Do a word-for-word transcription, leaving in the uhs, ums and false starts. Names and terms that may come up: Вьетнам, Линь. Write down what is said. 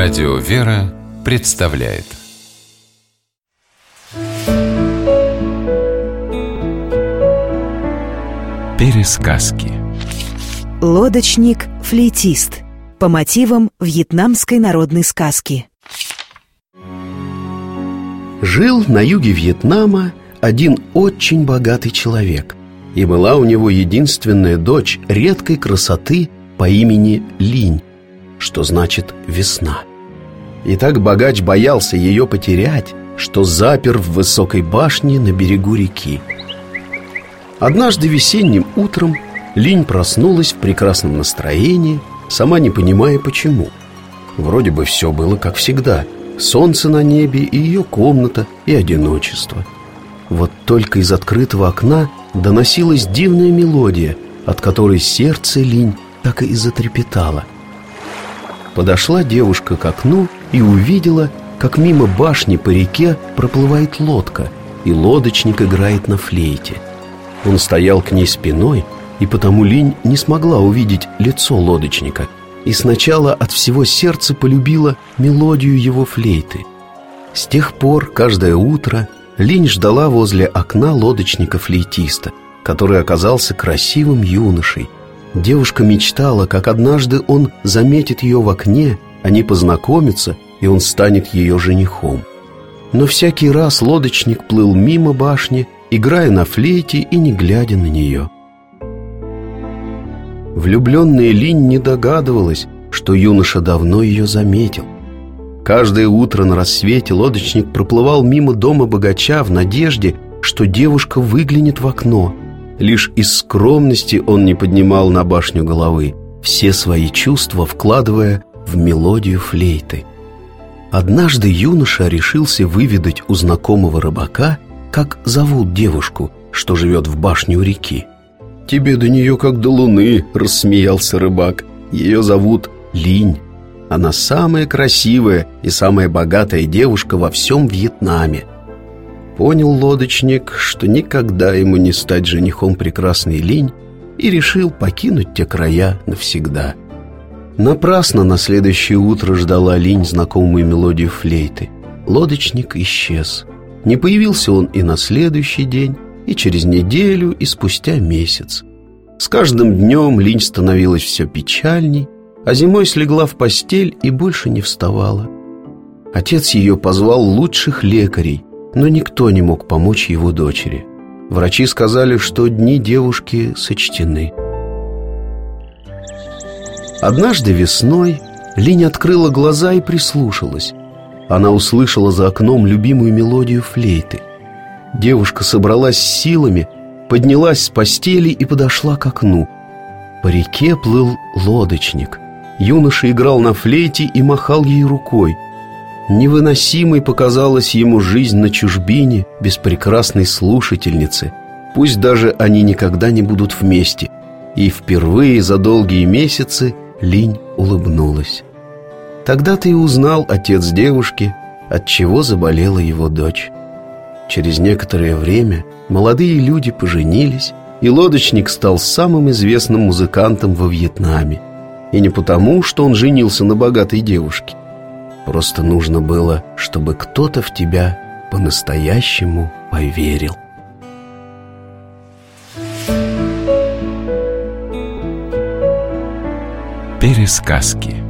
Радио «Вера» представляет. Пересказки. Лодочник-флейтист. По мотивам вьетнамской народной сказки. Жил на юге Вьетнама один очень богатый человек, и была у него единственная дочь редкой красоты по имени Линь, что значит «весна». И так богач боялся ее потерять, что запер в высокой башне на берегу реки. Однажды весенним утром Линь проснулась в прекрасном настроении, сама не понимая почему. Вроде бы все было как всегда: солнце на небе, и ее комната, и одиночество. Вот только из открытого окна доносилась дивная мелодия, от которой сердце Линь так и затрепетало. Подошла девушка к окну и увидела, как мимо башни по реке проплывает лодка, и лодочник играет на флейте. Он стоял к ней спиной, и потому Линь не смогла увидеть лицо лодочника, и сначала от всего сердца полюбила мелодию его флейты. С тех пор каждое утро Линь ждала возле окна лодочника-флейтиста, который оказался красивым юношей. Девушка мечтала, как однажды он заметит ее в окне, они познакомятся, и он станет ее женихом. Но всякий раз лодочник плыл мимо башни, играя на флейте и не глядя на нее. Влюбленная Линь не догадывалась, что юноша давно ее заметил. Каждое утро на рассвете лодочник проплывал мимо дома богача в надежде, что девушка выглянет в окно. Лишь из скромности он не поднимал на башню головы, все свои чувства вкладывая в мелодию флейты. Однажды юноша решился выведать у знакомого рыбака, как зовут девушку, что живет в башне у реки. «Тебе до нее как до луны», — рассмеялся рыбак. «Ее зовут Линь. Она самая красивая и самая богатая девушка во всем Вьетнаме». Понял лодочник, что никогда ему не стать женихом прекрасной Линь, и решил покинуть те края навсегда. Напрасно на следующее утро ждала Линь знакомую мелодию флейты. Лодочник исчез. Не появился он и на следующий день, и через неделю, и спустя месяц. С каждым днем Линь становилась все печальней, а зимой слегла в постель и больше не вставала. Отец ее позвал лучших лекарей, но никто не мог помочь его дочери. Врачи сказали, что дни девушки сочтены. Однажды весной Линь открыла глаза и прислушалась. Она услышала за окном любимую мелодию флейты. Девушка собралась с силами, поднялась с постели и подошла к окну. По реке плыл лодочник. Юноша играл на флейте и махал ей рукой. Невыносимой показалась ему жизнь на чужбине без прекрасной слушательницы. Пусть даже они никогда не будут вместе. И впервые за долгие месяцы Линь улыбнулась. Тогда-то и узнал отец девушки, отчего заболела его дочь. Через некоторое время молодые люди поженились, и лодочник стал самым известным музыкантом во Вьетнаме. И не потому, что он женился на богатой девушке. Просто нужно было, чтобы кто-то в тебя по-настоящему поверил. Пересказки.